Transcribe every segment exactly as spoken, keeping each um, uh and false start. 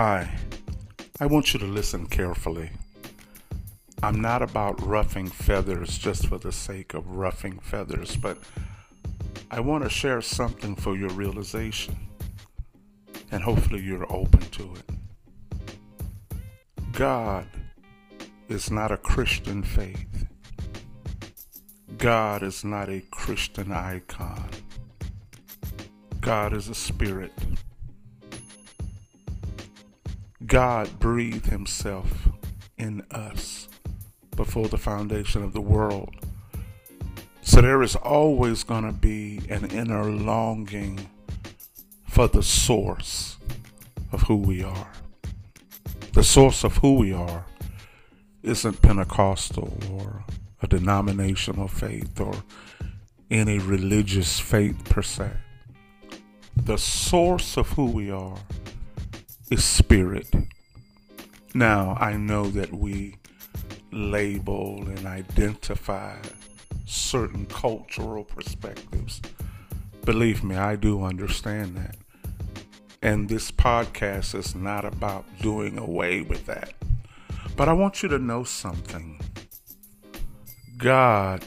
Hi, I want you to listen carefully. I'm not about ruffling feathers just for the sake of ruffling feathers, but I want to share something for your realization, and hopefully you're open to it. God is not a Christian faith. God is not a Christian icon. God is a spirit. God breathed himself in us before the foundation of the world. So there is always going to be an inner longing for the source of who we are. The source of who we are isn't Pentecostal or a denominational faith or any religious faith per se. The source of who we are is spirit. Now, I know that we label and identify certain cultural perspectives. Believe me, I do understand that. And this podcast is not about doing away with that. But I want you to know something. God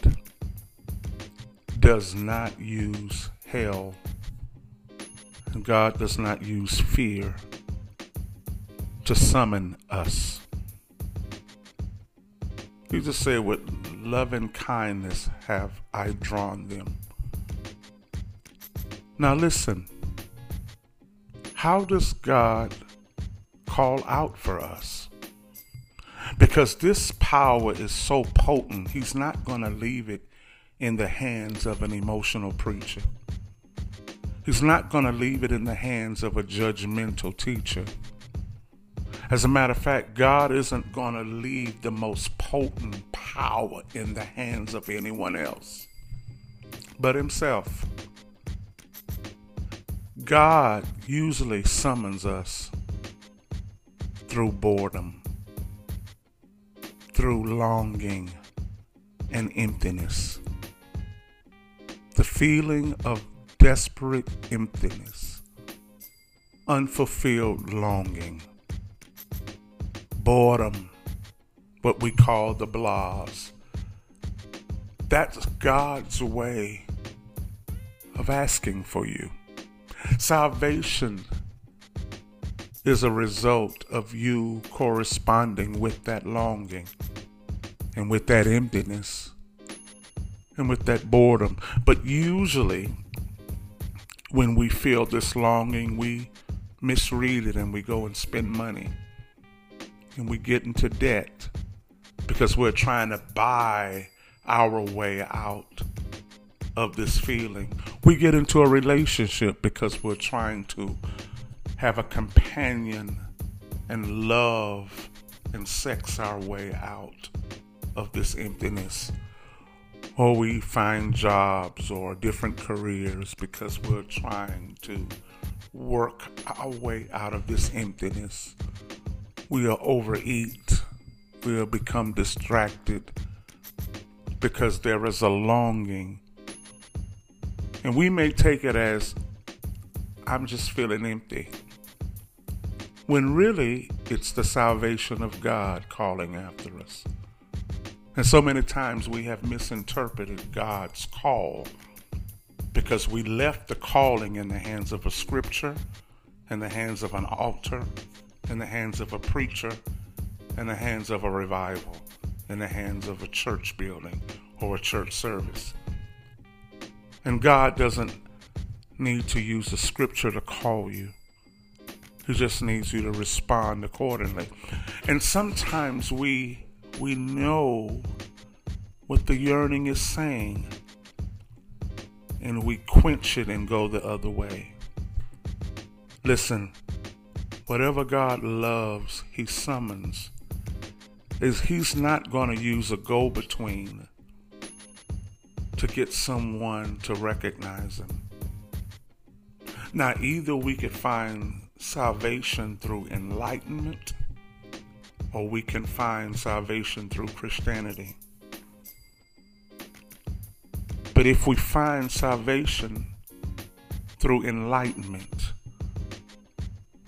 does not use hell. And God does not use fear to summon us. You just say, with love and kindness have I drawn them. Now listen, how does God call out for us? Because this power is so potent, he's not going to leave it in the hands of an emotional preacher. He's not going to leave it in the hands of a judgmental teacher. As a matter of fact, God isn't going to leave the most potent power in the hands of anyone else but himself. God usually summons us through boredom, through longing and emptiness. The feeling of desperate emptiness, unfulfilled longing. Boredom, what we call the blahs. That's God's way of asking for you. Salvation is a result of you corresponding with that longing and with that emptiness and with that boredom. But usually when we feel this longing, we misread it and we go and spend money. And we get into debt because we're trying to buy our way out of this feeling. We get into a relationship because we're trying to have a companion and love and sex our way out of this emptiness. Or we find jobs or different careers because we're trying to work our way out of this emptiness. We'll overeat, we'll become distracted because there is a longing. And we may take it as, I'm just feeling empty. When really, it's the salvation of God calling after us. And so many times we have misinterpreted God's call because we left the calling in the hands of a scripture, in the hands of an altar, in the hands of a preacher, in the hands of a revival, in the hands of a church building or a church service. And God doesn't need to use the scripture to call you. He just needs you to respond accordingly. And sometimes we we know what the yearning is saying, and we quench it and go the other way. Listen. Whatever God loves, he summons. Is he's not going to use a go-between to get someone to recognize him. Now, either we could find salvation through enlightenment, or we can find salvation through Christianity. But if we find salvation through enlightenment,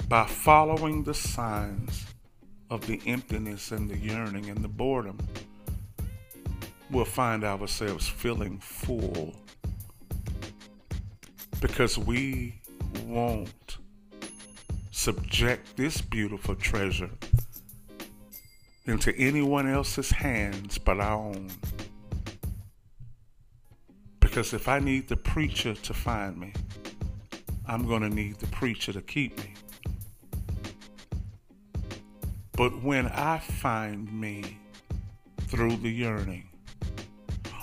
by following the signs of the emptiness and the yearning and the boredom, we'll find ourselves feeling full, because we won't subject this beautiful treasure into anyone else's hands but our own. Because if I need the preacher to find me, I'm going to need the preacher to keep me. But when I find me through the yearning,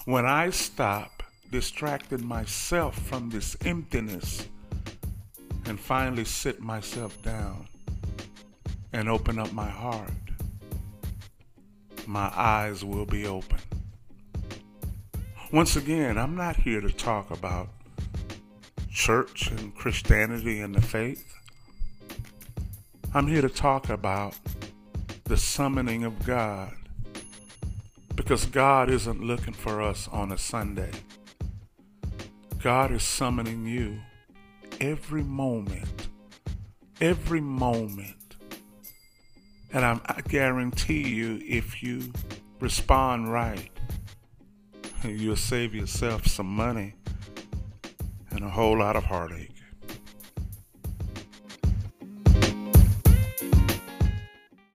when I stop distracting myself from this emptiness and finally sit myself down and open up my heart, my eyes will be open. Once again, I'm not here to talk about church and Christianity and the faith. I'm here to talk about the summoning of God, because God isn't looking for us on a Sunday. God is summoning you every moment, every moment. And I'm, I guarantee you, if you respond right, you'll save yourself some money and a whole lot of heartache.